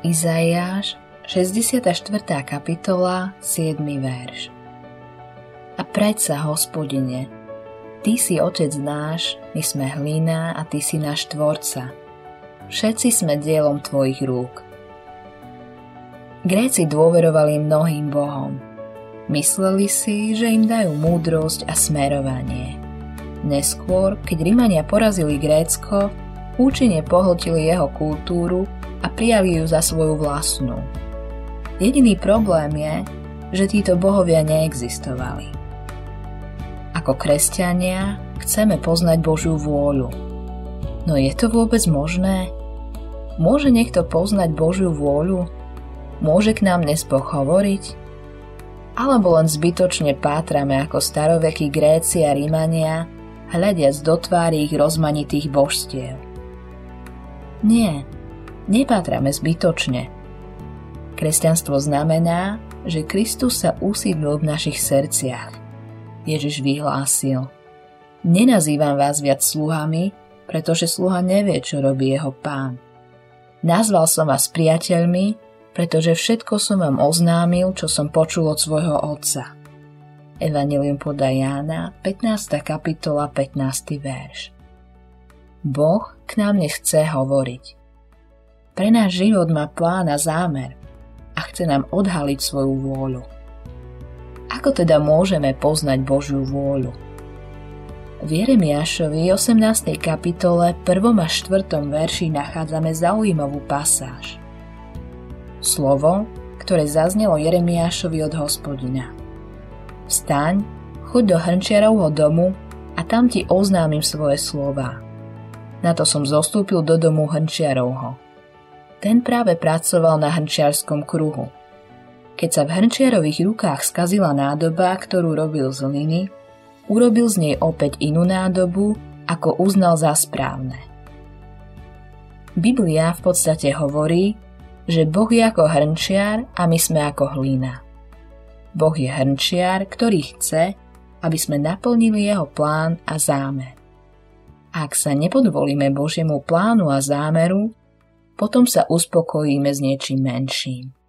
Izajáš, 64. kapitola, 7. verš. A predsa, Hospodine, Ty si Otec náš, my sme hlina a Ty si náš tvorca. Všetci sme dielom Tvojich rúk. Gréci dôverovali mnohým bohom. Mysleli si, že im dajú múdrosť a smerovanie. Neskôr, keď Rímania porazili Grécko, účinne pohltili jeho kultúru a prijali ju za svoju vlastnú. Jediný problém je, že títo bohovia neexistovali. Ako kresťania chceme poznať Božiu vôľu. No je to vôbec možné? Môže niekto poznať Božiu vôľu? Môže k nám dnes Boh hovoriť? Alebo len zbytočne pátrame ako starovekí Gréci a Rímania, hľadiac do tvári ich rozmanitých božstiev? Nie. Nepátrame zbytočne. Kresťanstvo znamená, že Kristus sa usídlil v našich srdciach. Ježiš vyhlásil: Nenazývam vás viac sluhami, pretože sluha nevie, čo robí jeho pán. Nazval som vás priateľmi, pretože všetko som vám oznámil, čo som počul od svojho otca. Evanjelium podľa Jána, 15. kapitola, 15. verš. Boh k nám nechce hovoriť. Pre náš život má plán a zámer a chce nám odhaliť svoju vôľu. Ako teda môžeme poznať Božiu vôľu? V Jeremiášovi 18. kapitole 1. a 4. verši nachádzame zaujímavú pasáž. Slovo, ktoré zaznelo Jeremiášovi od Hospodina. Vstaň, choď do Hrnčiarovho domu a tam ti oznámim svoje slová. Na to som zostúpil do domu Hrnčiarovho. Ten práve pracoval na hrnčiarskom kruhu. Keď sa v Hrnčiarových rukách skazila nádoba, ktorú robil z hliny, urobil z nej opäť inú nádobu, ako uznal za správne. Biblia v podstate hovorí, že Boh je ako hrnčiar a my sme ako hlina. Boh je hrnčiar, ktorý chce, aby sme naplnili jeho plán a zámer. Ak sa nepodvolíme Božiemu plánu a zámeru, potom sa uspokojíme s niečím menším.